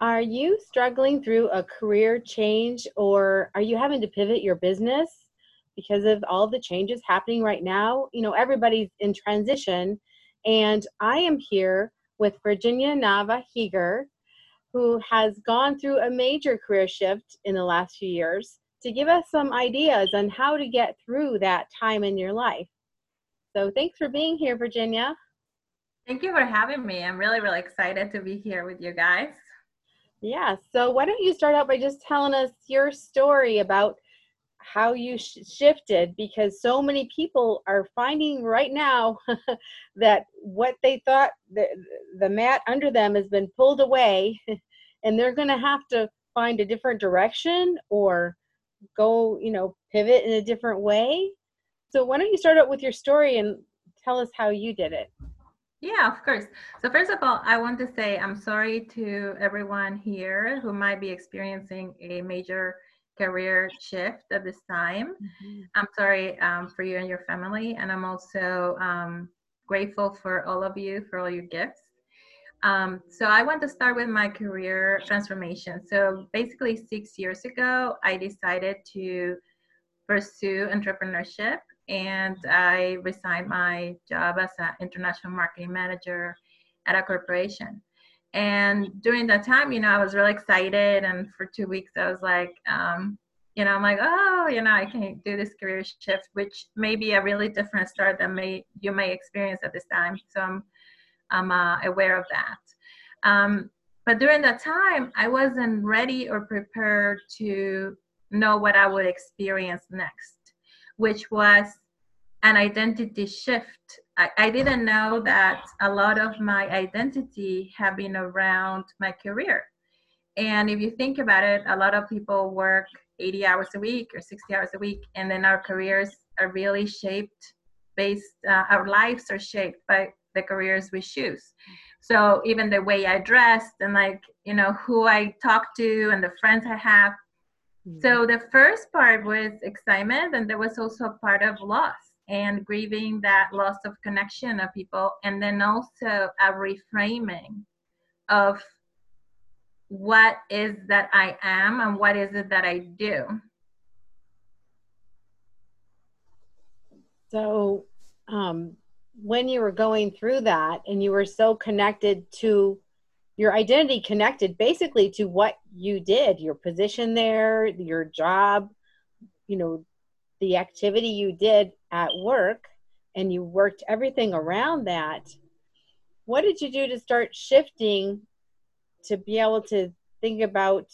Are you struggling through a career change, or are you having to pivot your business because of all the changes happening right now? You know, everybody's in transition, and I am here with Virginia Nava Hieger, who has gone through a major career shift in the last few years, to give us some ideas on how to get through that time in your life. So thanks for being here, Virginia. Thank you for having me. I'm really, really excited to be here with you guys. Yeah, so why don't you start out by just telling us your story about how you shifted, because so many people are finding right now that what they thought, the mat under them has been pulled away, and they're going to have to find a different direction or go, you know, pivot in a different way. So why don't you start out with your story and tell us how you did it? Yeah, of course. So first of all, I want to say I'm sorry to everyone here who might be experiencing a major career shift at this time. Mm-hmm. I'm sorry for you and your family. And I'm also grateful for all of you, for all your gifts. So I want to start with my career transformation. So basically 6 years ago, I decided to pursue entrepreneurship. And I resigned my job as an international marketing manager at a corporation. And during that time, you know, I was really excited. And for 2 weeks, I was like, I can do this career shift, which may be a really different start than you may experience at this time. So I'm aware of that. But during that time, I wasn't ready or prepared to know what I would experience next, which was an identity shift. I didn't know that a lot of my identity had been around my career. And if you think about it, a lot of people work 80 hours a week or 60 hours a week, and then our careers are really shaped our lives are shaped by the careers we choose. So even the way I dressed and who I talk to and the friends I have. So the first part was excitement, and there was also a part of loss and grieving that loss of connection of people, and then also a reframing of what is that I am and what is it that I do. So when you were going through that and you were so connected to your identity, connected basically to what you did, your position there, your job, you know, the activity you did at work, and you worked everything around that. What did you do to start shifting to be able to think about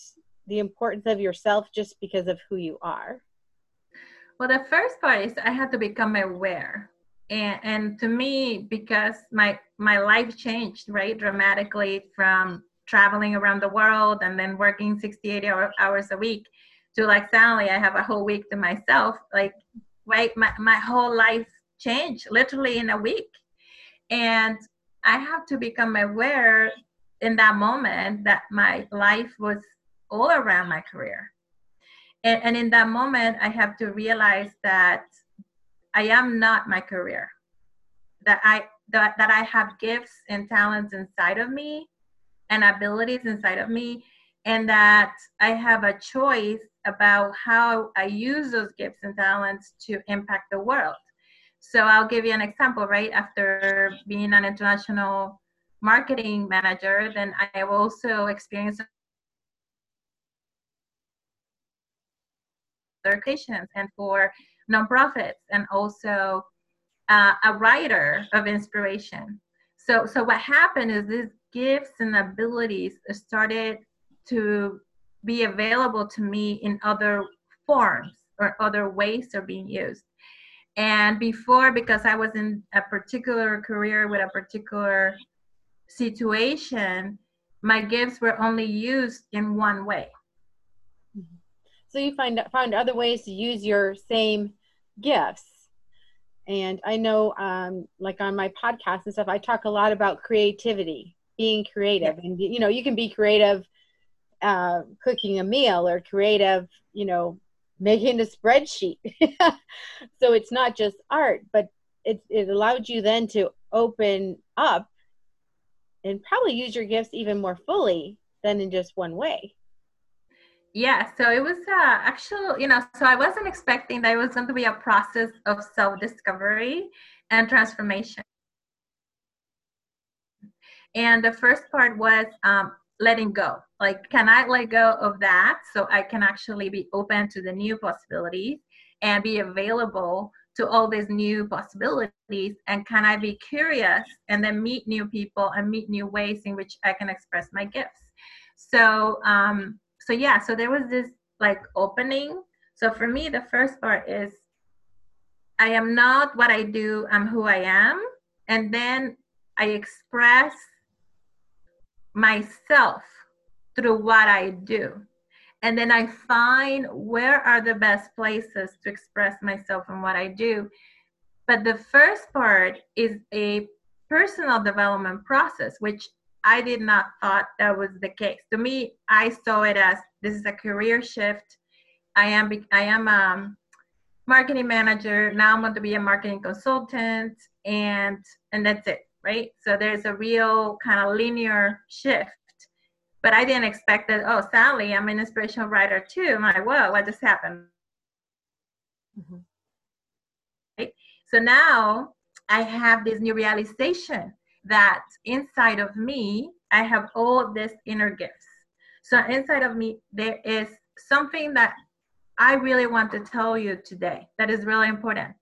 the importance of yourself just because of who you are? Well, the first part is I had to become aware. And to me, because my life changed, right, dramatically from traveling around the world and then working 68 hours a week to suddenly I have a whole week to myself, my whole life changed literally in a week. And I have to become aware in that moment that my life was all around my career. And in that moment, I have to realize that I am not my career, that I have gifts and talents inside of me and abilities inside of me, and that I have a choice about how I use those gifts and talents to impact the world. So I'll give you an example, right? After being an international marketing manager, then I have also experienced other occasions and for nonprofits, and also a writer of inspiration. So what happened is these gifts and abilities started to be available to me in other forms or other ways of being used. And before, because I was in a particular career with a particular situation, my gifts were only used in one way. So you found other ways to use your same gifts. And I know on my podcast and stuff, I talk a lot about creativity, being creative. Yeah. And, you can be creative cooking a meal, or creative, making a spreadsheet. So it's not just art, but it allowed you then to open up and probably use your gifts even more fully than in just one way. Yeah, so it was actually, so I wasn't expecting that it was going to be a process of self-discovery and transformation. And the first part was letting go. Like, can I let go of that so I can actually be open to the new possibilities and be available to all these new possibilities? And can I be curious and then meet new people and meet new ways in which I can express my gifts? So, So there was this like opening. So for me, the first part is I am not what I do, I'm who I am. And then I express myself through what I do. And then I find where are the best places to express myself and what I do. But the first part is a personal development process, which I did not thought that was the case. To me, I saw it as this is a career shift. I am a marketing manager. Now I'm going to be a marketing consultant, and that's it, right? So there's a real kind of linear shift. But I didn't expect that, oh, Sally, I'm an inspirational writer too. I'm like, whoa, what just happened? Mm-hmm. Right? So now I have this new realization that inside of me, I have all these inner gifts. So inside of me, there is something that I really want to tell you today that is really important.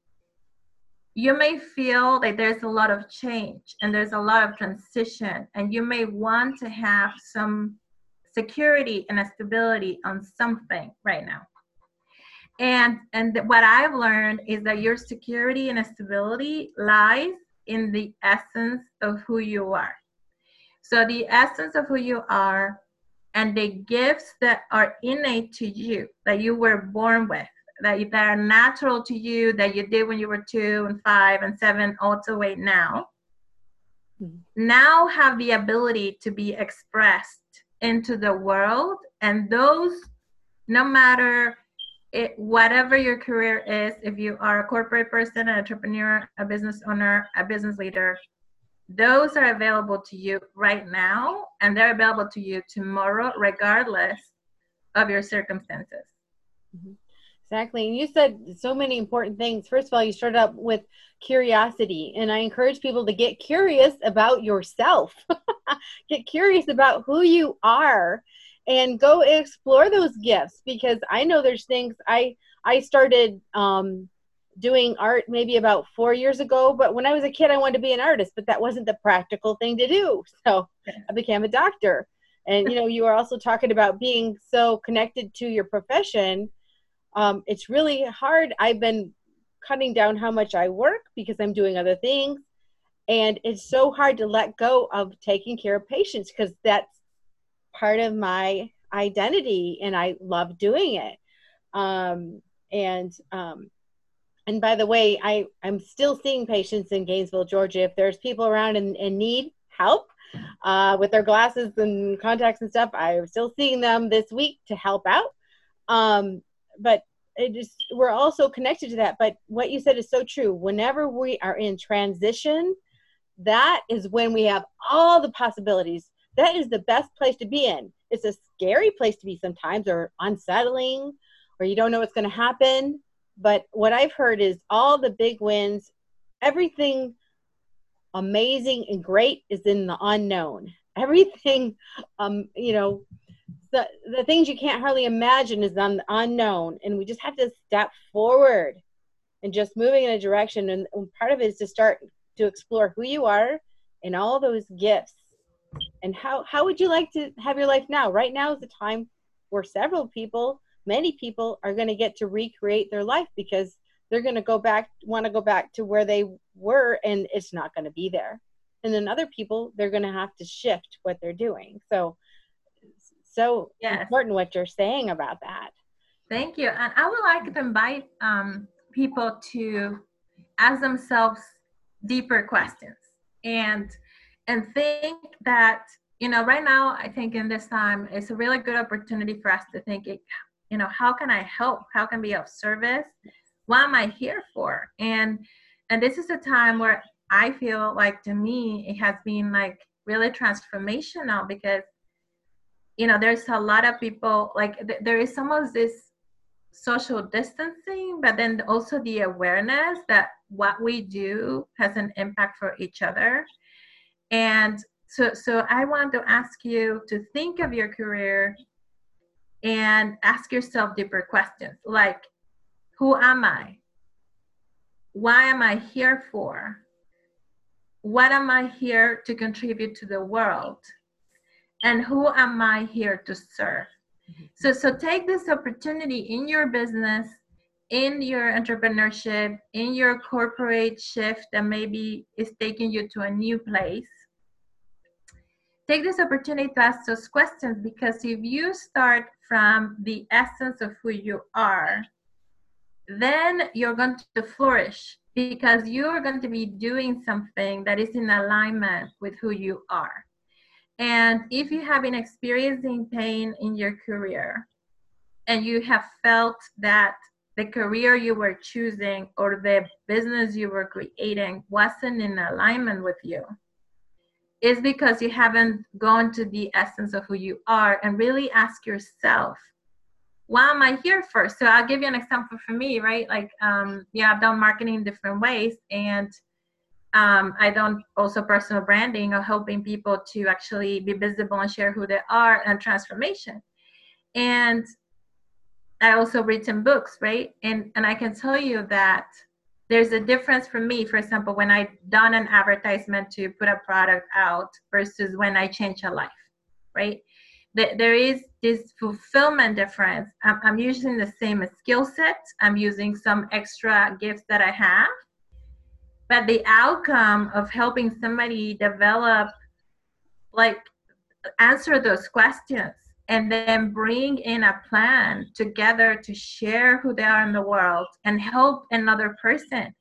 You may feel that there's a lot of change and there's a lot of transition, and you may want to have some security and a stability on something right now. And what I've learned is that your security and stability lies in the essence of who you are. So the essence of who you are and the gifts that are innate to you, that you were born with, that are natural to you, that you did when you were 2 and 5 and 7, all to wait now, now have the ability to be expressed into the world. And those, no matter whatever your career is, if you are a corporate person, an entrepreneur, a business owner, a business leader, those are available to you right now, and they're available to you tomorrow, regardless of your circumstances. Mm-hmm. Exactly. And you said so many important things. First of all, you started up with curiosity, and I encourage people to get curious about yourself, get curious about who you are, and go explore those gifts. Because I know there's things I started doing art maybe about 4 years ago, but when I was a kid, I wanted to be an artist, but that wasn't the practical thing to do. So I became a doctor. And, you are also talking about being so connected to your profession. It's really hard. I've been cutting down how much I work because I'm doing other things. And it's so hard to let go of taking care of patients, because that's part of my identity, and I love doing it. And by the way, I'm still seeing patients in Gainesville, Georgia. If there's people around and need help with their glasses and contacts and stuff, I'm still seeing them this week to help out. But we're also connected to that. But what you said is so true. Whenever we are in transition, that is when we have all the possibilities. That is the best place to be in. It's a scary place to be sometimes, or unsettling, or you don't know what's going to happen. But what I've heard is all the big wins, everything amazing and great is in the unknown. Everything, the things you can't hardly imagine is on the unknown. And we just have to step forward and just moving in a direction. And part of it is to start to explore who you are and all those gifts. And how would you like to have your life now? Right now is the time where many people are going to get to recreate their life, because they're going to want to go back to where they were, and it's not going to be there. And then other people, they're going to have to shift what they're doing. So yes. Important what you're saying about that. Thank you. And I would like to invite people to ask themselves deeper questions and think that, right now, I think in this time, it's a really good opportunity for us to think, how can I help? How can I be of service? What am I here for? And this is a time where I feel like, to me, it has been like really transformational, because you know, there's a lot of people, like there is almost this social distancing, but then also the awareness that what we do has an impact for each other. And so I want to ask you to think of your career and ask yourself deeper questions, like, who am I? Why am I here for? What am I here to contribute to the world? And who am I here to serve? So take this opportunity in your business, in your entrepreneurship, in your corporate shift that maybe is taking you to a new place. Take this opportunity to ask those questions, because if you start from the essence of who you are, then you're going to flourish, because you're going to be doing something that is in alignment with who you are. And if you have been experiencing pain in your career and you have felt that the career you were choosing or the business you were creating wasn't in alignment with you, it's because you haven't gone to the essence of who you are and really ask yourself, why am I here for? So I'll give you an example for me, right? Like, I've done marketing in different ways, and I done also personal branding of helping people to actually be visible and share who they are, and transformation. And I also read some books, right? And I can tell you that there's a difference for me, for example, when I done an advertisement to put a product out versus when I change a life, right? There is this fulfillment difference. I'm using the same skill set. I'm using some extra gifts that I have. But the outcome of helping somebody develop, like answer those questions and then bring in a plan together to share who they are in the world and help another person,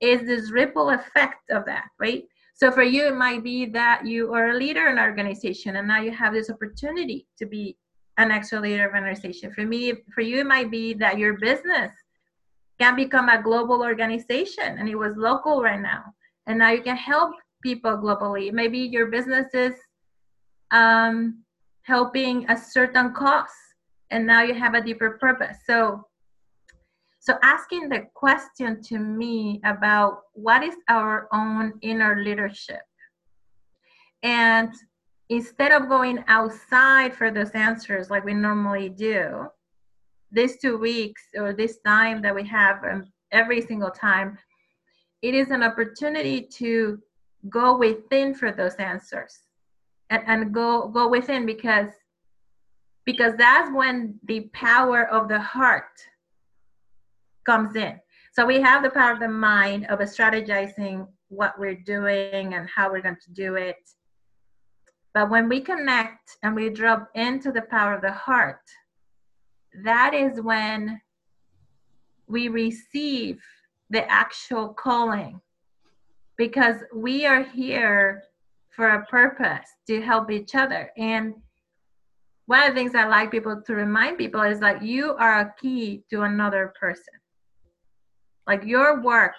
is this ripple effect of that, right? So for you, it might be that you are a leader in an organization and now you have this opportunity to be an actual leader of an organization. For you, it might be that your business can become a global organization, and it was local right now, and now you can help people globally. Maybe your business is helping a certain cause, and now you have a deeper purpose. So asking the question to me about what is our own inner leadership, and instead of going outside for those answers like we normally do, these 2 weeks or this time that we have every single time, it is an opportunity to go within for those answers and go within, because that's when the power of the heart comes in. So we have the power of the mind of strategizing what we're doing and how we're going to do it. But when we connect and we drop into the power of the heart, that is when we receive the actual calling, because we are here for a purpose to help each other. And one of the things I like people to remind people is like, you are a key to another person. Like your work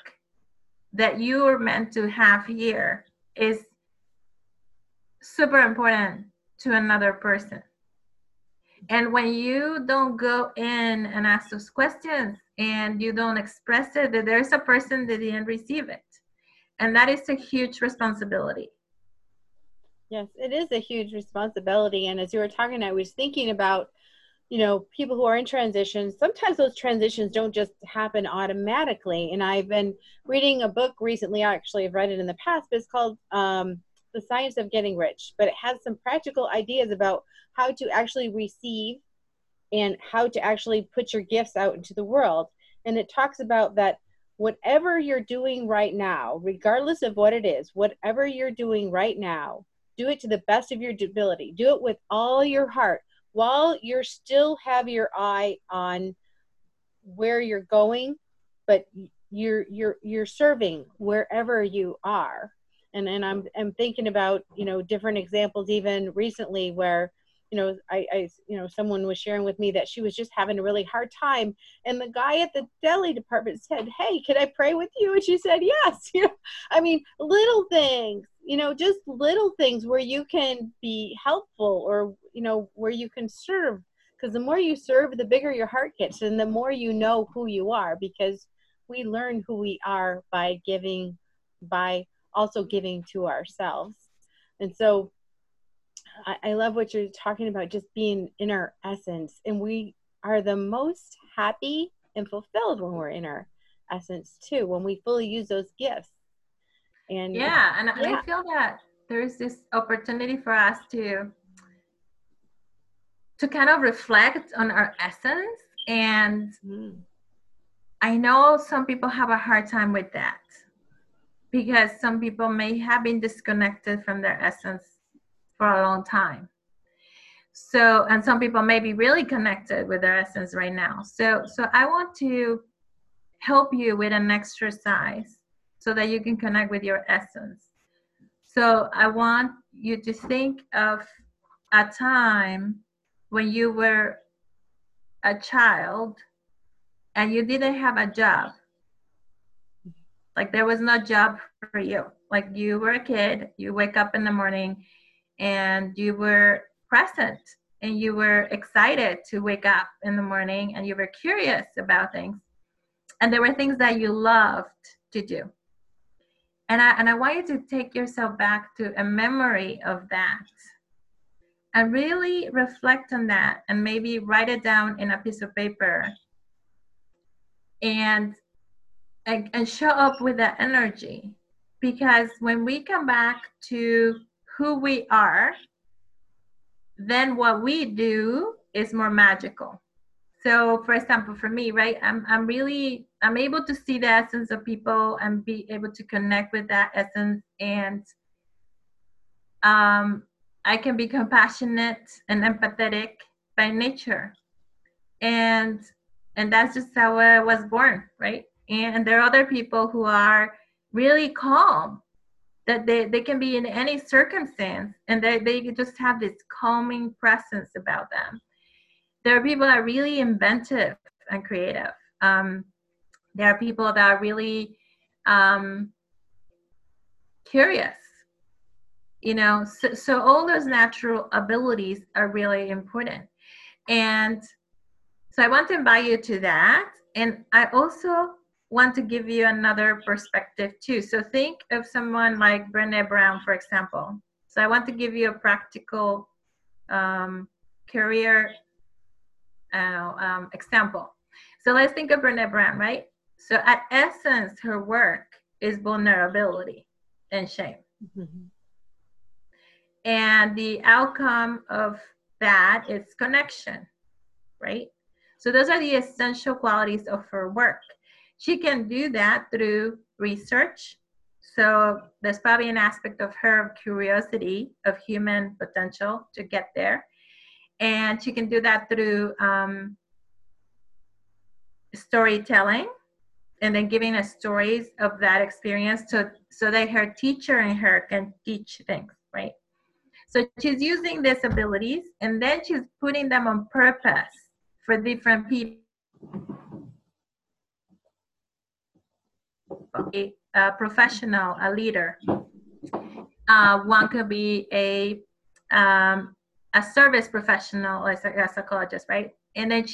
that you are meant to have here is super important to another person. And when you don't go in and ask those questions and you don't express it, that there's a person that didn't receive it. And that is a huge responsibility. Yes, it is a huge responsibility. And as you were talking, I was thinking about, you know, people who are in transition, sometimes those transitions don't just happen automatically. And I've been reading a book recently, actually I've read it in the past, but it's called The Science of Getting Rich, but it has some practical ideas about how to actually receive and how to actually put your gifts out into the world. And it talks about that whatever you're doing right now, regardless of what it is, whatever you're doing right now, do it to the best of your ability. Do it with all your heart, while you still have your eye on where you're going, but you're serving wherever you are. And I'm thinking about, you know, different examples even recently where, you know, someone was sharing with me that she was just having a really hard time. And the guy at the deli department said, "Hey, can I pray with you?" And she said, "Yes." You know, I mean, little things, you know, just little things where you can be helpful, or, you know, where you can serve. Because the more you serve, the bigger your heart gets, and the more you know who you are, because we learn who we are by giving, by also giving to ourselves. And so I love what you're talking about, just being in our essence. And we are the most happy and fulfilled when we're in our essence too, when we fully use those gifts. And yeah, and yeah. I feel that there's this opportunity for us to kind of reflect on our essence. And I know some people have a hard time with that, because some people may have been disconnected from their essence for a long time. So, and some people may be really connected with their essence right now. So I want to help you with an exercise so that you can connect with your essence. So I want you to think of a time when you were a child and you didn't have a job. Like, there was no job for you. Like, you were a kid, you wake up in the morning and you were present and you were excited to wake up in the morning and you were curious about things. And there were things that you loved to do. And I want you to take yourself back to a memory of that and really reflect on that, and maybe write it down in a piece of paper and show up with that energy. Because when we come back to who we are, then what we do is more magical. So for example, for me, right, I'm able to see the essence of people and be able to connect with that essence, and I can be compassionate and empathetic by nature. And that's just how I was born, right? And there are other people who are really calm, that they can be in any circumstance, and they just have this calming presence about them. There are people that are really inventive and creative. There are people that are really curious, you know. So all those natural abilities are really important. And so I want to invite you to that. And I also want to give you another perspective too. So think of someone like Brené Brown, for example. So I want to give you a practical career example. So let's think of Brené Brown, right? So at essence, her work is vulnerability and shame. Mm-hmm. And the outcome of that is connection, right? So those are the essential qualities of her work. She can do that through research. So there's probably an aspect of her curiosity of human potential to get there. And she can do that through storytelling, and then giving us stories of that experience so that her teacher and her can teach things, right? So she's using these abilities, and then she's putting them on purpose for different people. A professional, a leader. One could be a service professional, like a psychologist, right? And then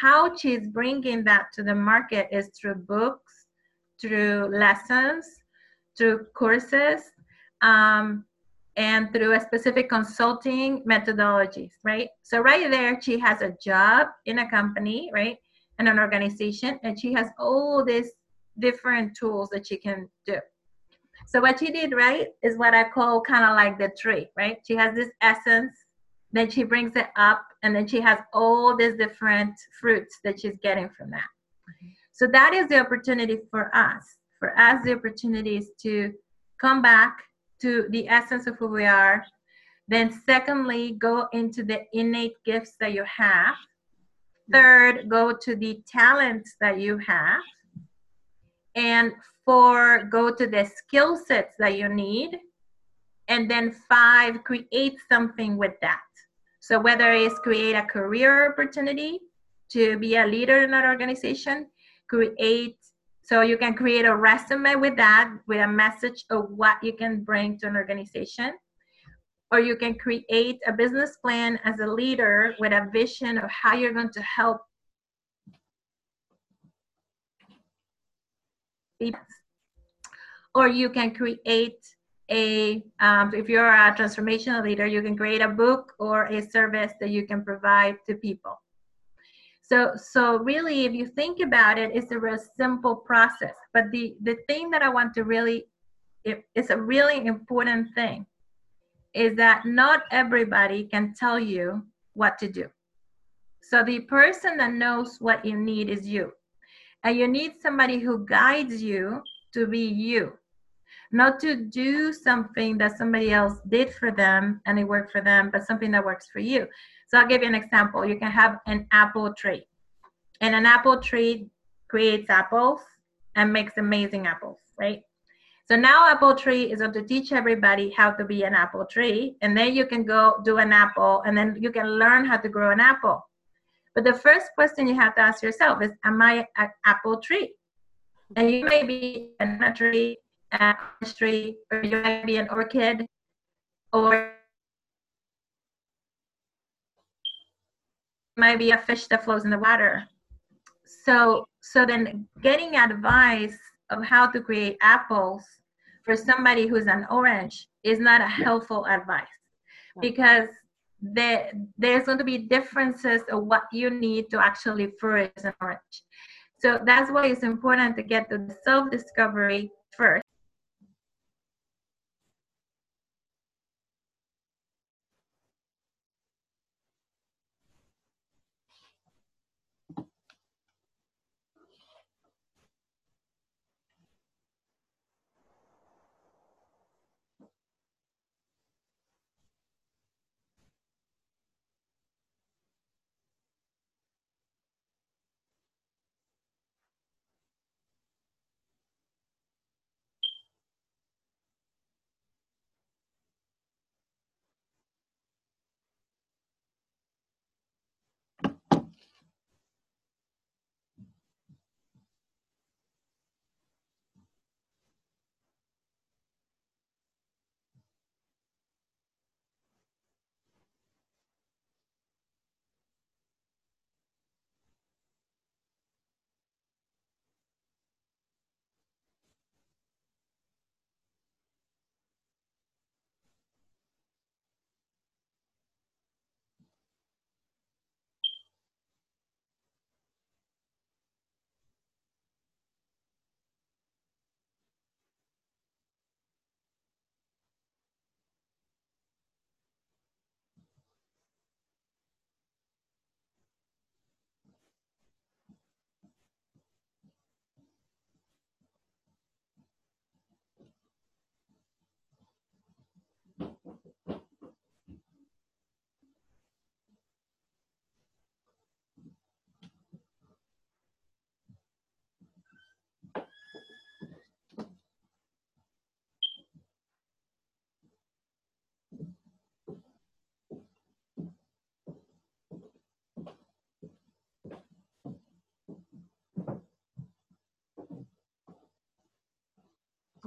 how she's bringing that to the market is through books, through lessons, through courses, and through a specific consulting methodologies, right? So right there, she has a job in a company, right, and an organization, and she has all this different tools that she can do. So what she did, right, is what I call kind of like the tree, right? She has this essence, then she brings it up, and then she has all these different fruits that she's getting from that. So that is the opportunity for us. For us, the opportunity is to come back to the essence of who we are. Then secondly, go into the innate gifts that you have. Third, go to the talents that you have. And 4, go to the skill sets that you need. And then 5, create something with that. So whether it's create a career opportunity to be a leader in an organization, so you can create a resume with that, with a message of what you can bring to an organization. Or you can create a business plan as a leader with a vision of how you're going to help people. Or you can create a, if you're a transformational leader, you can create a book or a service that you can provide to people. So really, if you think about it, it's a real simple process. But the thing that I want to really, it's a really important thing, is that not everybody can tell you what to do. So the person that knows what you need is you. And you need somebody who guides you to be you, not to do something that somebody else did for them and it worked for them, but something that works for you. So I'll give you an example. You can have an apple tree. And an apple tree creates apples and makes amazing apples, right? So now apple tree is going to teach everybody how to be an apple tree. And then you can go do an apple, and then you can learn how to grow an apple. But the first question you have to ask yourself is, am I an apple tree? And you may be a tree, an orange tree, or you might be an orchid, or might be a fish that flows in the water. So then getting advice of how to create apples for somebody who's an orange is not a helpful advice, because there's going to be differences of what you need to actually flourish an orange. So that's why it's important to get to the self-discovery first.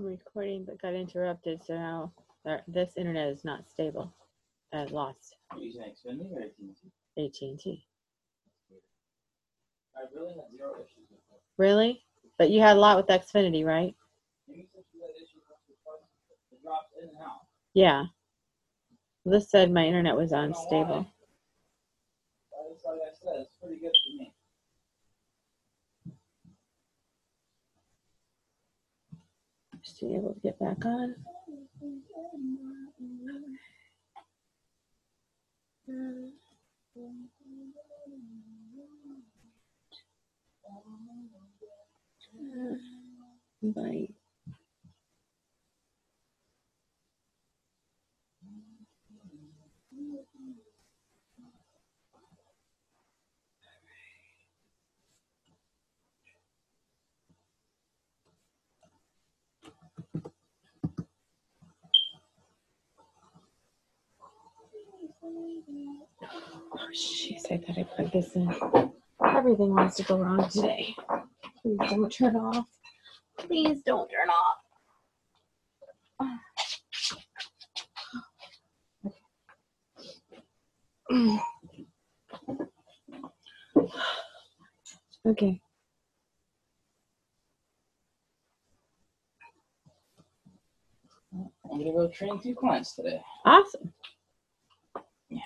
Recording but got interrupted, so now this internet is not stable. I lost. Are you using Xfinity or AT&T? AT&T. I really had zero issues with that. Really? But you had a lot with Xfinity, right? Yeah. This said my internet was unstable. That's like I said, it's pretty good for me. To be able to get back on. Bye. Oh, jeez, I thought I plugged this in. Everything wants to go wrong today. Please don't turn off. Please don't turn off. Okay. I'm going to go train 2 clients today. Awesome. Yeah.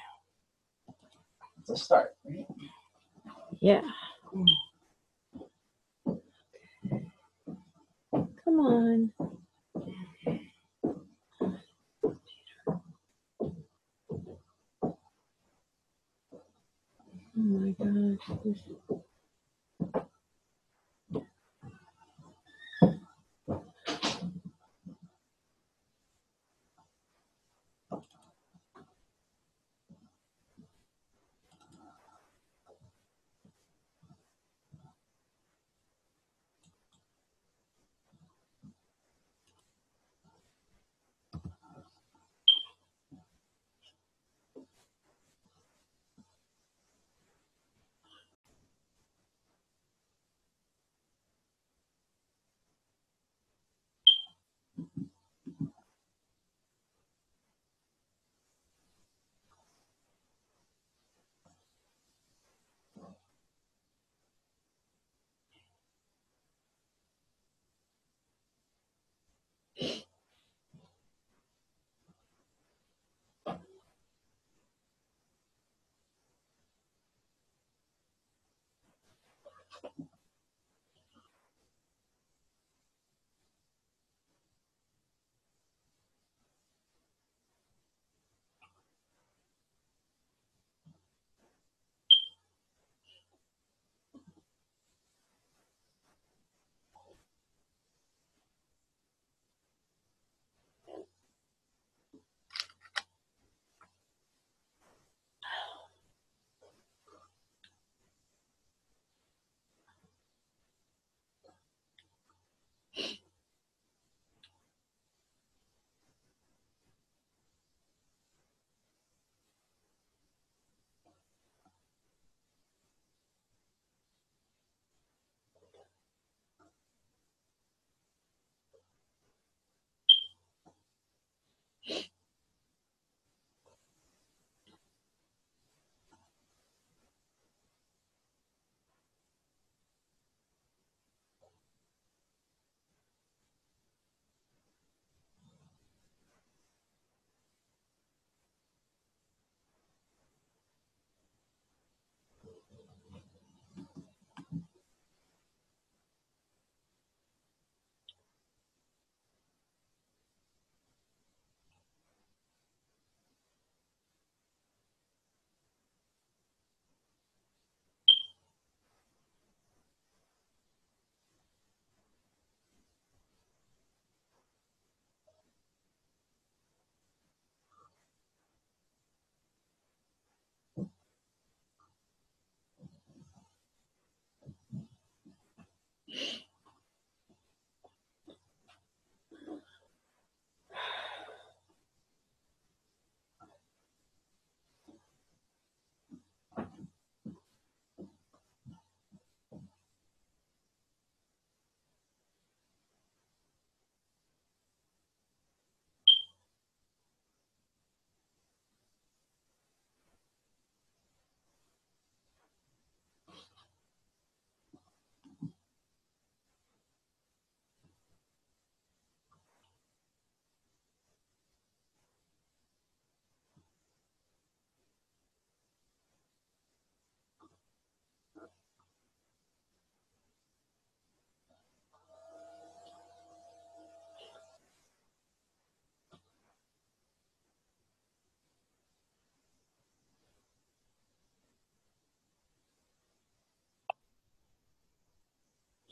It's a start, right? Yeah. Come on. Oh my gosh.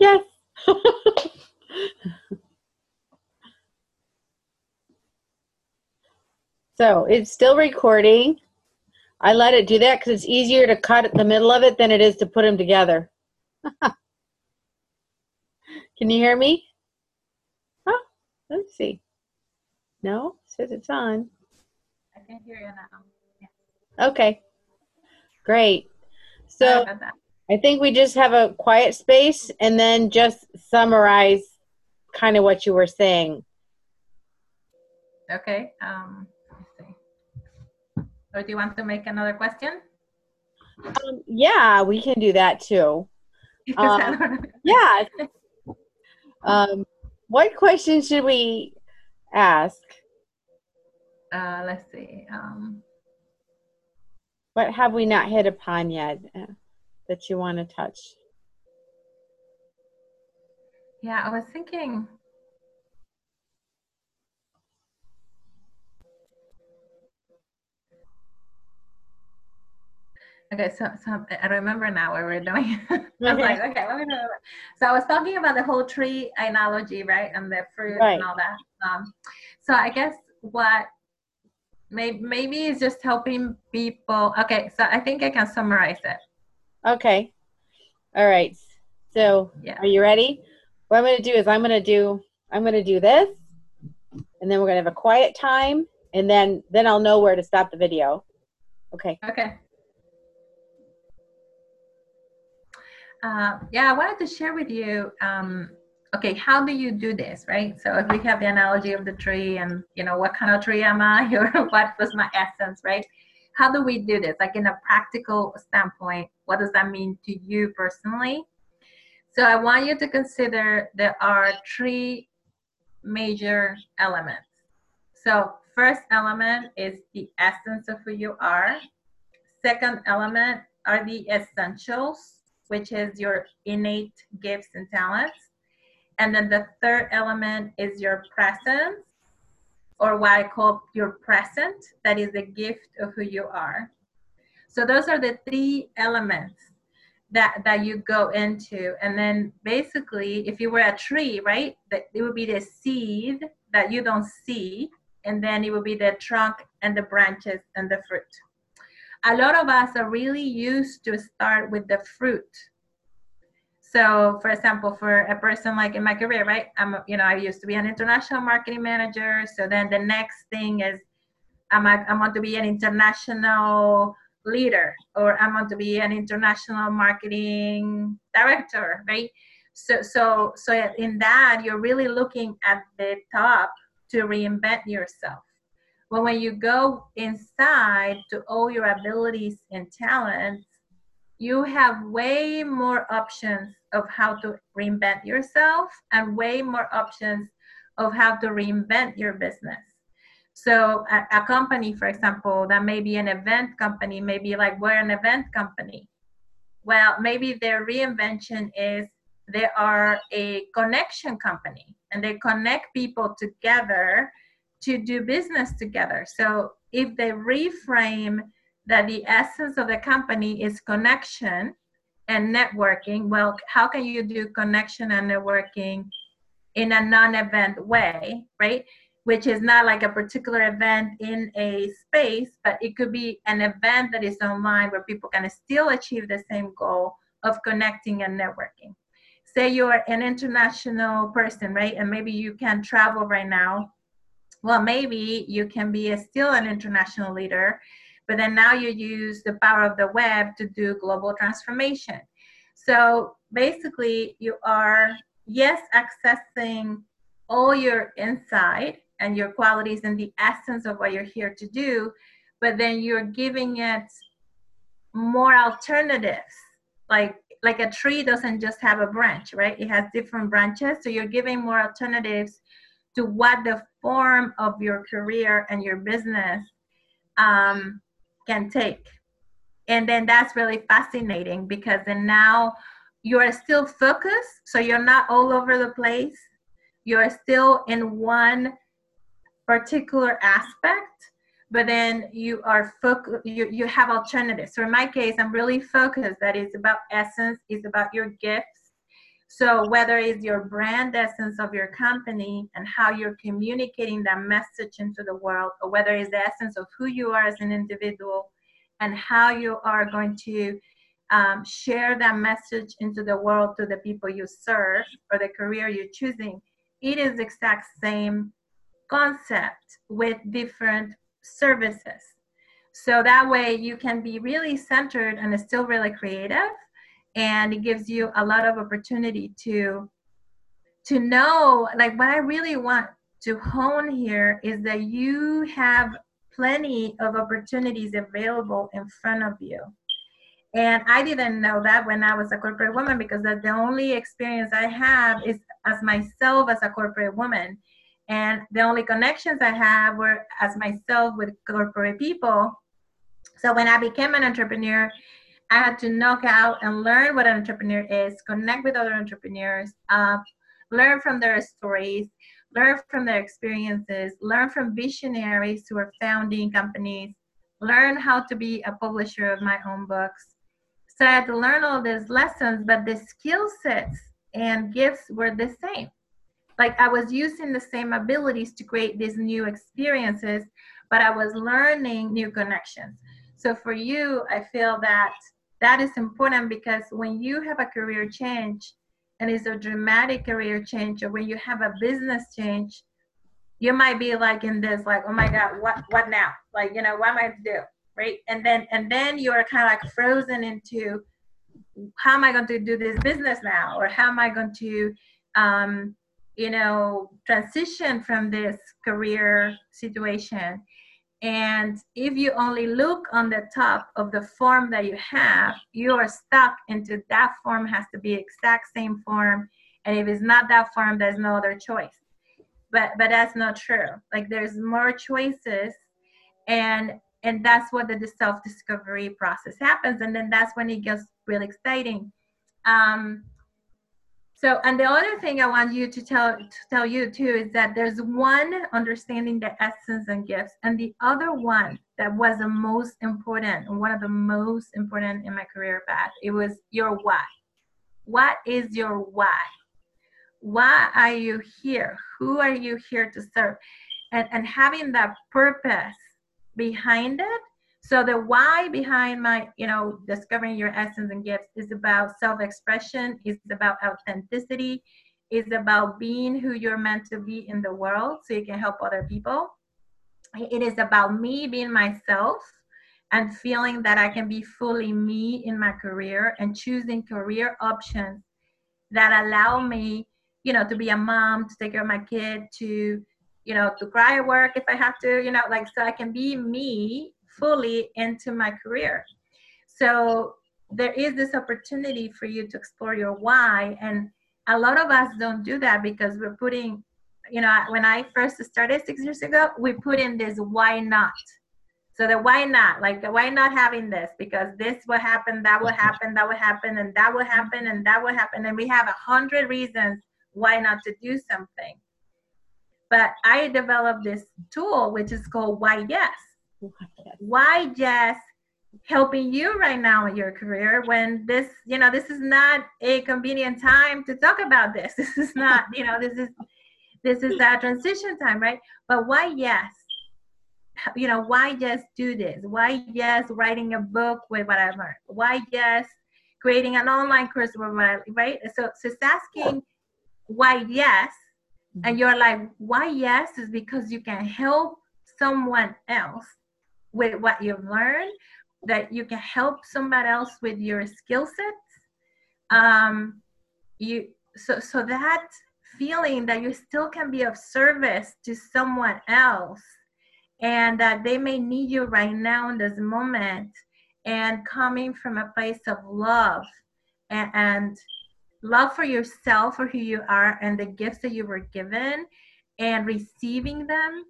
Yes. So it's still recording. I let it do that because it's easier to cut at the middle of it than it is to put them together. Can you hear me? Oh, let's see. No, it says it's on. I can hear you now. Yeah. Okay, great. So I think we just have a quiet space and then just summarize kind of what you were saying. Okay. Or do you want to make another question? Yeah, we can do that too. Yeah. What question should we ask? Let's see. What have we not hit upon yet that you want to touch? Yeah, I was thinking. Okay, so I remember now what we're doing. I was like, okay, let me know. So I was talking about the whole tree analogy, right? And the fruit and all that. So I guess what maybe it's just helping people. Okay, so I think I can summarize it. Okay. All right. So are you ready? What I'm going to do is I'm going to do this, and then we're going to have a quiet time, and then I'll know where to stop the video. Okay. Okay. Yeah, I wanted to share with you, okay, how do you do this, right? So if we have the analogy of the tree and, you know, what kind of tree am I or what was my essence, right? How do we do this? Like in a practical standpoint, what does that mean to you personally? So I want you to consider there are three major elements. So first element is the essence of who you are. Second element are the essentials, which is your innate gifts and talents. And then the third element is your presence, or what I call your present, that is the gift of who you are. So those are the three elements that you go into. And then basically, if you were a tree, right, that it would be the seed that you don't see, and then it would be the trunk and the branches and the fruit. A lot of us are really used to start with the fruit. So for example, for a person like in my career, right? I used to be an international marketing manager. So then the next thing is I want to be an international leader, or I want to be an international marketing director, right? So in that, you're really looking at the top to reinvent yourself. But when you go inside to all your abilities and talents, you have way more options of how to reinvent yourself and way more options of how to reinvent your business. So a company, for example, that may be an event company, maybe like we're an event company. Well, maybe their reinvention is they are a connection company and they connect people together to do business together. So if they reframe that the essence of the company is connection and networking, well, how can you do connection and networking in a non-event way, right? Which is not like a particular event in a space, but it could be an event that is online where people can still achieve the same goal of connecting and networking. Say you're an international person, right? And maybe you can travel right now. Well, maybe you can be still an international leader, but then now you use the power of the web to do global transformation. So basically you are, yes, accessing all your insight and your qualities and the essence of what you're here to do, but then you're giving it more alternatives. Like a tree doesn't just have a branch, right? It has different branches. So you're giving more alternatives to what the form of your career and your business can take. And then that's really fascinating, because then now you're still focused, so you're not all over the place. You're still in one particular aspect, but then you are you have alternatives. So in my case, I'm really focused that it's about essence, it's about your gifts. So whether it's your brand essence of your company and how you're communicating that message into the world, or whether it's the essence of who you are as an individual and how you are going to share that message into the world to the people you serve or the career you're choosing, it is the exact same concept with different services. So that way you can be really centered and it's still really creative, and it gives you a lot of opportunity to know, like, what I really want to hone here is that you have plenty of opportunities available in front of you. And I didn't know that when I was a corporate woman, because that's the only experience I have is as myself as a corporate woman. And the only connections I have were as myself with corporate people. So when I became an entrepreneur, I had to knock out and learn what an entrepreneur is, connect with other entrepreneurs, learn from their stories, learn from their experiences, learn from visionaries who are founding companies, learn how to be a publisher of my own books. So I had to learn all these lessons, but the skill sets and gifts were the same. Like, I was using the same abilities to create these new experiences, but I was learning new connections. So for you, I feel that that is important, because when you have a career change, and it's a dramatic career change, or when you have a business change, you might be like in this, like, oh my God, what now? Like, you know, what am I to do, right? And then you're kind of like frozen into, how am I going to do this business now? Or how am I going to, you know, transition from this career situation? And if you only look on the top of the form that you have, you are stuck into that form. Has to be exact same form. And if it's not that form, there's no other choice. But that's not true. Like, there's more choices, and that's what the self-discovery process happens. And then that's when it gets really exciting. So, and the other thing I want you to tell you too is that there's one understanding the essence and gifts, and the other one that was the most important, and one of the most important in my career path, it was your why. What is your why? Why are you here? Who are you here to serve? And having that purpose behind it. So the why behind my, you know, discovering your essence and gifts is about self-expression, is about authenticity, is about being who you're meant to be in the world so you can help other people. It is about me being myself and feeling that I can be fully me in my career, and choosing career options that allow me, you know, to be a mom, to take care of my kid, to, you know, to cry at work if I have to, you know, like, so I can be me fully into my career. So there is this opportunity for you to explore your why, and a lot of us don't do that because we're putting, you know, when I first started 6 years ago, we put in this why not. So the why not, like, the why not having this, because this will happen, that will happen, that will happen, and that will happen, and that will happen, and we have 100 reasons why not to do something. But I developed this tool which is called Why Yes. Why yes helping you right now in your career, when this, you know, this is not a convenient time to talk about this. This is not, you know, this is that transition time, right? But why yes, you know, why yes do this? Why yes writing a book with what I learned? Why yes creating an online course with my, right? So it's asking why yes, and you're like, why yes is because you can help someone else with what you've learned, that you can help somebody else with your skill sets. So that feeling that you still can be of service to someone else, and that they may need you right now in this moment, and coming from a place of love and love for yourself, for who you are, and the gifts that you were given, and receiving them.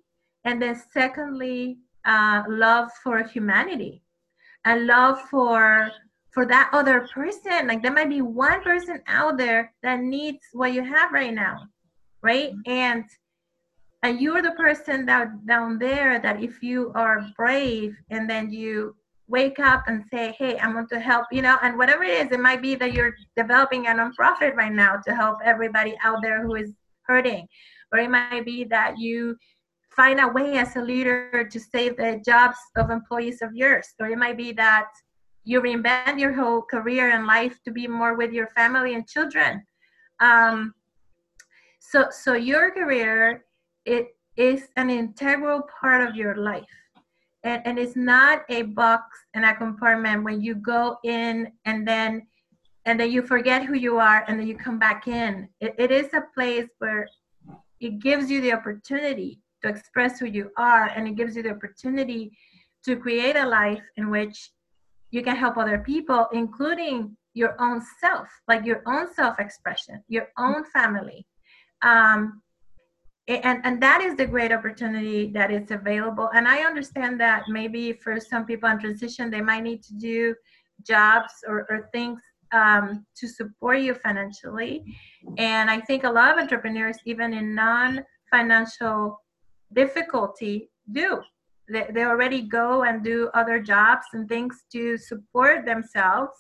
And then secondly, love for humanity, and love for that other person. Like, there might be one person out there that needs what you have right now, right? And you're the person that down there that if you are brave and then you wake up and say, hey, I'm going to help, you know, and whatever it is, it might be that you're developing a nonprofit right now to help everybody out there who is hurting. Or it might be that you find a way as a leader to save the jobs of employees of yours. Or it might be that you reinvent your whole career and life to be more with your family and children. So your career, it is an integral part of your life. and it's not a box and a compartment when you go in and then you forget who you are and then you come back in. It is a place where it gives you the opportunity to express who you are, and it gives you the opportunity to create a life in which you can help other people, including your own self, like your own self-expression, your own family. And that is the great opportunity that is available. And I understand that maybe for some people in transition, they might need to do jobs or things to support you financially. And I think a lot of entrepreneurs, even in non-financial difficulty, do. They already go and do other jobs and things to support themselves.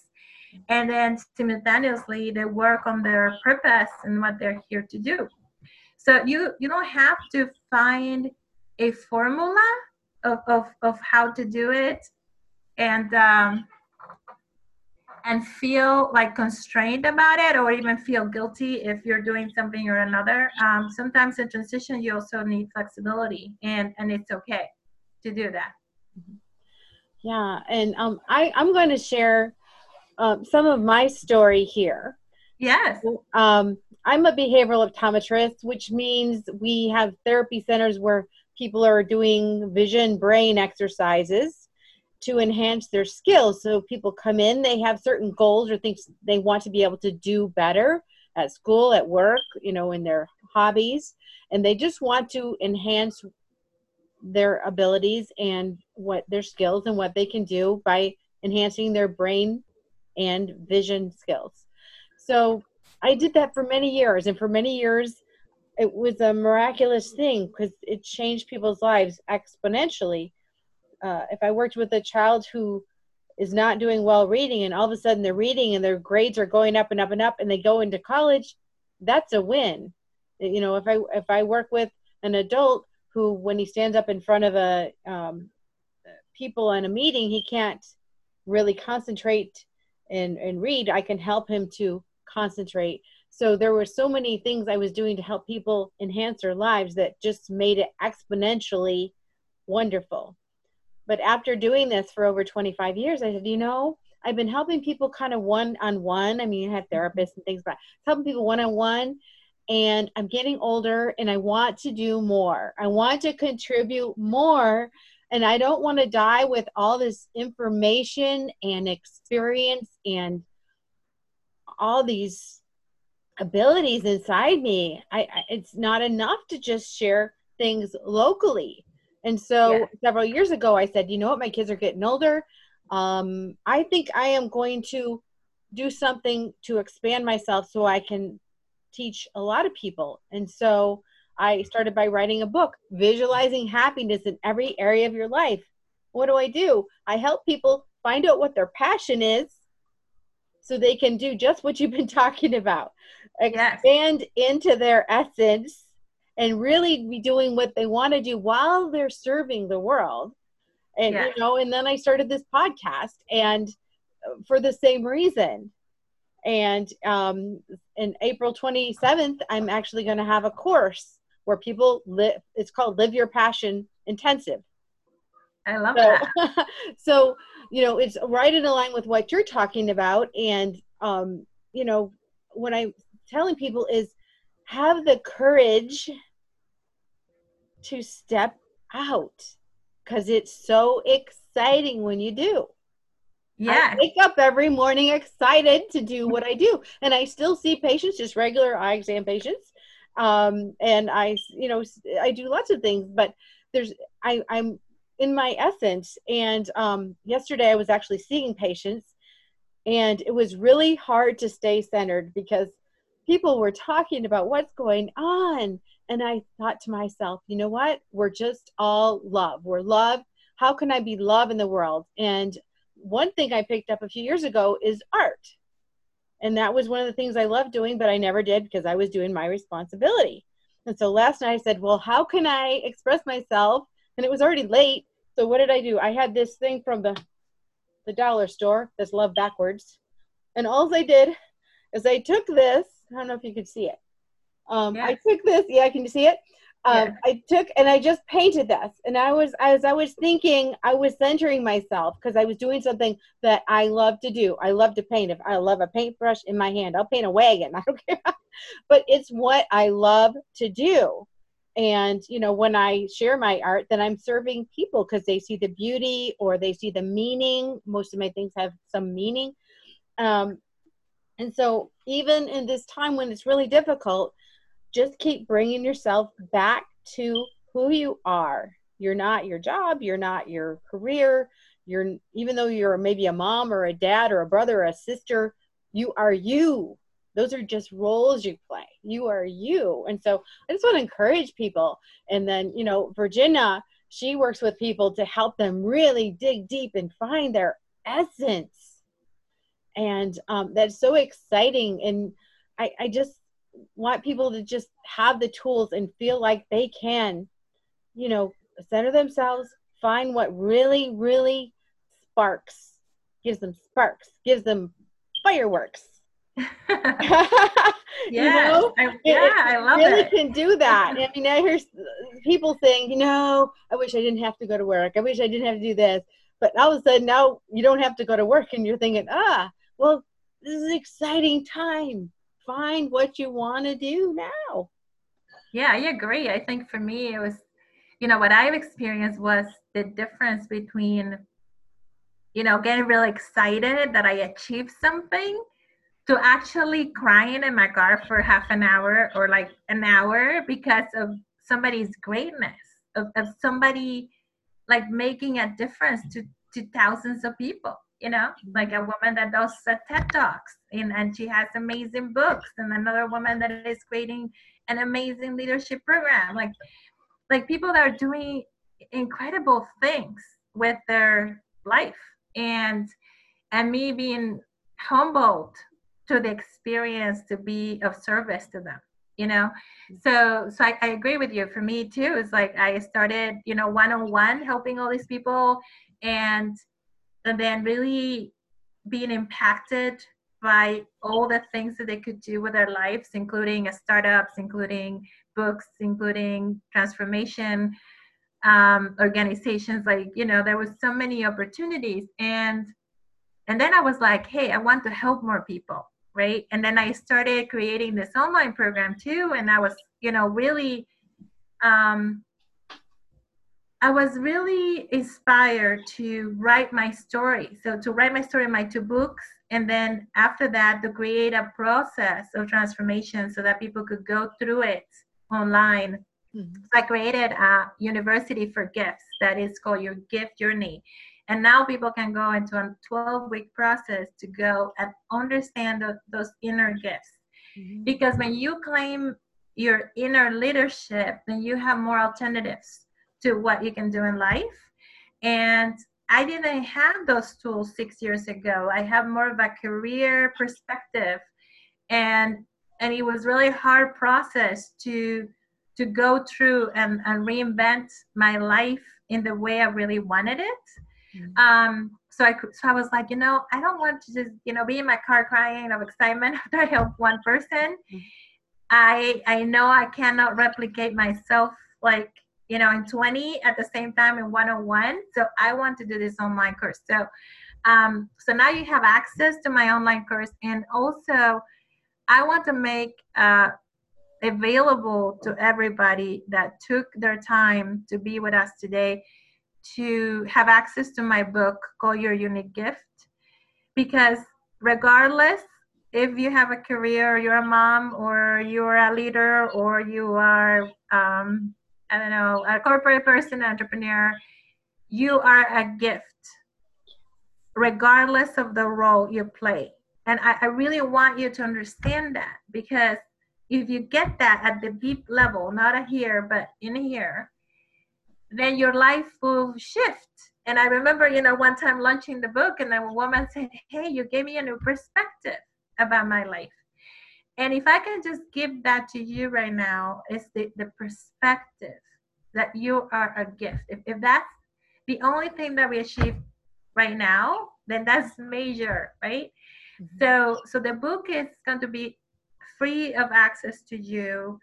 And then simultaneously, they work on their purpose and what they're here to do. So you don't have to find a formula of how to do it and feel like constrained about it, or even feel guilty if you're doing something or another. Sometimes in transition, you also need flexibility, and it's okay to do that. Yeah, and I'm going to share some of my story here. Yes. I'm a behavioral optometrist, which means we have therapy centers where people are doing vision brain exercises to enhance their skills. So people come in, they have certain goals or things they want to be able to do better at school, at work, you know, in their hobbies, and they just want to enhance their abilities and what their skills and what they can do by enhancing their brain and vision skills. So I did that for many years, and for many years it was a miraculous thing because it changed people's lives exponentially. If I worked with a child who is not doing well reading, and all of a sudden they're reading and their grades are going up and up and up, and they go into college, that's a win. You know, if I work with an adult who, when he stands up in front of a people in a meeting, he can't really concentrate and read, I can help him to concentrate. So there were so many things I was doing to help people enhance their lives that just made it exponentially wonderful. But after doing this for over 25 years, I said, you know, I've been helping people kind of one-on-one. I mean, I had therapists and things, but helping people one-on-one, and I'm getting older and I want to do more. I want to contribute more, and I don't want to die with all this information and experience and all these abilities inside me. It's not enough to just share things locally. And so several years ago, I said, you know what, my kids are getting older. I think I am going to do something to expand myself so I can teach a lot of people. And so I started by writing a book, Visualizing Happiness in Every Area of Your Life. What do? I help people find out what their passion is, so they can do just what you've been talking about, expand into their essence and really be doing what they want to do while they're serving the world. And, you know, and then I started this podcast, and for the same reason. And in April 27th, I'm actually going to have a course where people live. It's called Live Your Passion Intensive. I love that. So, you know, it's right in line with what you're talking about. And, you know, what I'm telling people is have the courage to step out, because it's so exciting when you do. Yeah. I wake up every morning excited to do what I do. And I still see patients, just regular eye exam patients. And I, you know, I do lots of things, but there's, I'm in my essence. And yesterday I was actually seeing patients, and it was really hard to stay centered because people were talking about what's going on. And I thought to myself, you know what? We're just all love. We're love. How can I be love in the world? And one thing I picked up a few years ago is art. And that was one of the things I loved doing, but I never did because I was doing my responsibility. And so last night I said, well, how can I express myself? And it was already late. So what did I do? I had this thing from the dollar store, this love backwards. And all I did is I took this. I don't know if you could see it. I took this. Yeah, can you see it? I took, and I just painted this, and I was, as I was thinking, I was centering myself because I was doing something that I love to do. I love to paint. If I love a paintbrush in my hand, I'll paint a wagon. I don't care, but it's what I love to do. And, you know, when I share my art, then I'm serving people because they see the beauty or they see the meaning. Most of my things have some meaning. And so even in this time when it's really difficult, just keep bringing yourself back to who you are. You're not your job. You're not your career. You're, even though you're maybe a mom or a dad or a brother or a sister, you are you. Those are just roles you play. You are you. And so I just want to encourage people. And then, you know, Virginia, she works with people to help them really dig deep and find their essence. And that's so exciting. And I just want people to just have the tools and feel like they can, you know, center themselves, find what really, really sparks, gives them fireworks. I love it. Really can do that. I mean, I hear people saying, you know, I wish I didn't have to go to work. I wish I didn't have to do this. But all of a sudden now you don't have to go to work and you're thinking, well, this is an exciting time. Find what you want to do now. Yeah, I agree. I think for me it was, you know, what I've experienced was the difference between, you know, getting really excited that I achieved something to actually crying in my car for half an hour or like an hour because of somebody's greatness, of somebody like making a difference to thousands of people, you know, like a woman that does TED Talks and she has amazing books, and another woman that is creating an amazing leadership program, like people that are doing incredible things with their life, and me being humbled to the experience to be of service to them, you know? So I agree with you. For me too, it's like I started, you know, one-on-one helping all these people and then really being impacted by all the things that they could do with their lives, including startups, including books, including transformation, organizations, like, you know, there was so many opportunities. And then I was like, hey, I want to help more people. Right. And then I started creating this online program too. And I was, you know, really, I was really inspired to write my story. So to write my story in my 2 books. And then after that, to create a process of transformation so that people could go through it online. Mm-hmm. So I created a university for gifts that is called Your Gift Journey. And now people can go into a 12-week process to go and understand those inner gifts. Mm-hmm. Because when you claim your inner leadership, then you have more alternatives to what you can do in life. And I didn't have those tools 6 years ago. I have more of a career perspective. And it was really a hard process to go through and reinvent my life in the way I really wanted it. Mm-hmm. So I was like, you know, I don't want to just, you know, be in my car crying of excitement after I help one person. Mm-hmm. I know I cannot replicate myself, like, you know, in 20 at the same time in 101. So I want to do this online course. So, so now you have access to my online course, and also I want to make available to everybody that took their time to be with us today to have access to my book called Your Unique Gift, because regardless if you have a career, you're a mom, or you're a leader, or you are, I don't know, a corporate person, entrepreneur, you are a gift, regardless of the role you play. And I really want you to understand that, because if you get that at the deep level, not a here, but in here, then your life will shift. And I remember, you know, one time launching the book, and then a woman said, hey, you gave me a new perspective about my life. And if I can just give that to you right now, it's the perspective that you are a gift. If that's the only thing that we achieve right now, then that's major, right? Mm-hmm. So the book is going to be free of access to you.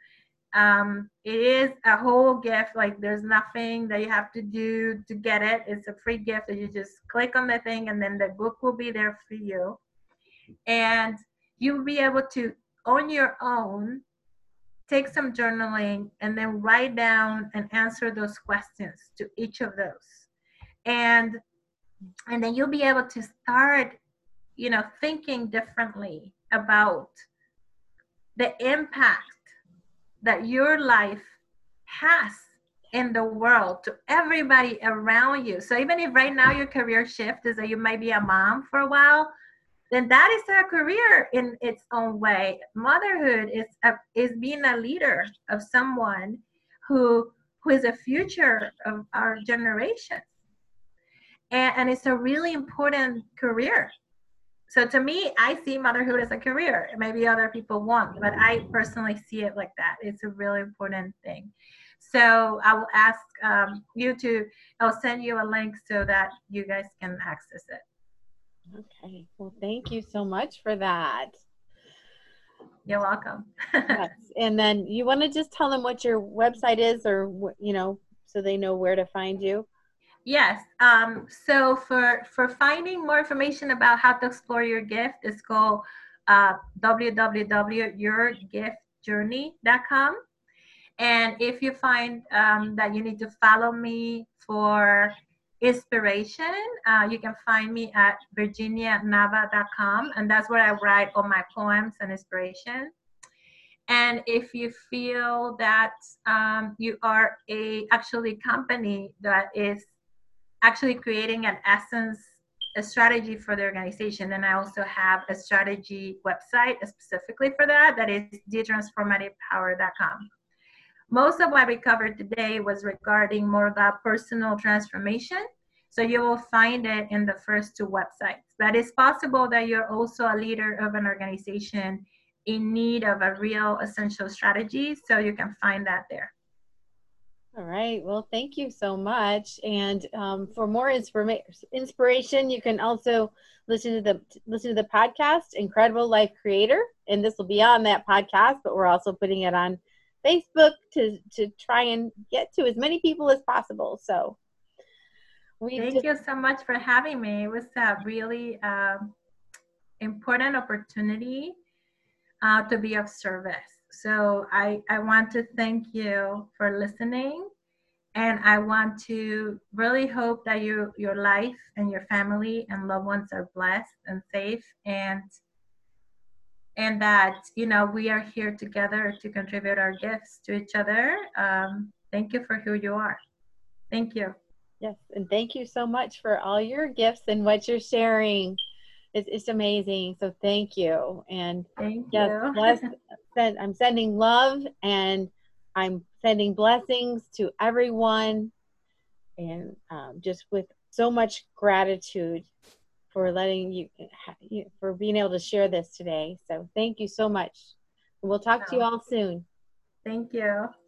It is a whole gift. Like, there's nothing that you have to do to get it. It's a free gift that you just click on the thing, and then the book will be there for you. And you'll be able to, on your own, take some journaling and then write down and answer those questions to each of those. And then you'll be able to start, you know, thinking differently about the impact that your life has in the world to everybody around you. So even if right now your career shift is that you might be a mom for a while, then that is a career in its own way. Motherhood is being a leader of someone who is a future of our generation. And it's a really important career. So to me, I see motherhood as a career. Maybe other people won't, but I personally see it like that. It's a really important thing. So I will ask you to, I'll send you a link so that you guys can access it. Okay. Well, thank you so much for that. You're welcome. Yes. And then you want to just tell them what your website is, or, you know, so they know where to find you. Yes. So for finding more information about how to explore your gift, it's called www.yourgiftjourney.com. And if you find that you need to follow me for inspiration, you can find me at virginianava.com, and that's where I write all my poems and inspiration. And if you feel that you are actually company that is actually creating an essence, a strategy for the organization, then I also have a strategy website specifically for that, that is thetransformativepower.com. Most of what we covered today was regarding more about personal transformation. So you will find it in the first two websites. But it's possible that you're also a leader of an organization in need of a real essential strategy. So you can find that there. All right. Well, thank you so much. And for more inspiration, you can also listen to the podcast, Incredible Life Creator. And this will be on that podcast, but we're also putting it on Facebook to try and get to as many people as possible. So thank you so much for having me. It was a really important opportunity to be of service. So I want to thank you for listening, and I want to really hope that your life and your family and loved ones are blessed and safe, and that, you know, we are here together to contribute our gifts to each other. Thank you for who you are. Thank you. Yes, and thank you so much for all your gifts and what you're sharing. It's amazing. So thank you. And thank you. I'm sending love, and I'm sending blessings to everyone, and just with so much gratitude for letting you, for being able to share this today. So thank you so much. We'll talk to you all soon. Thank you.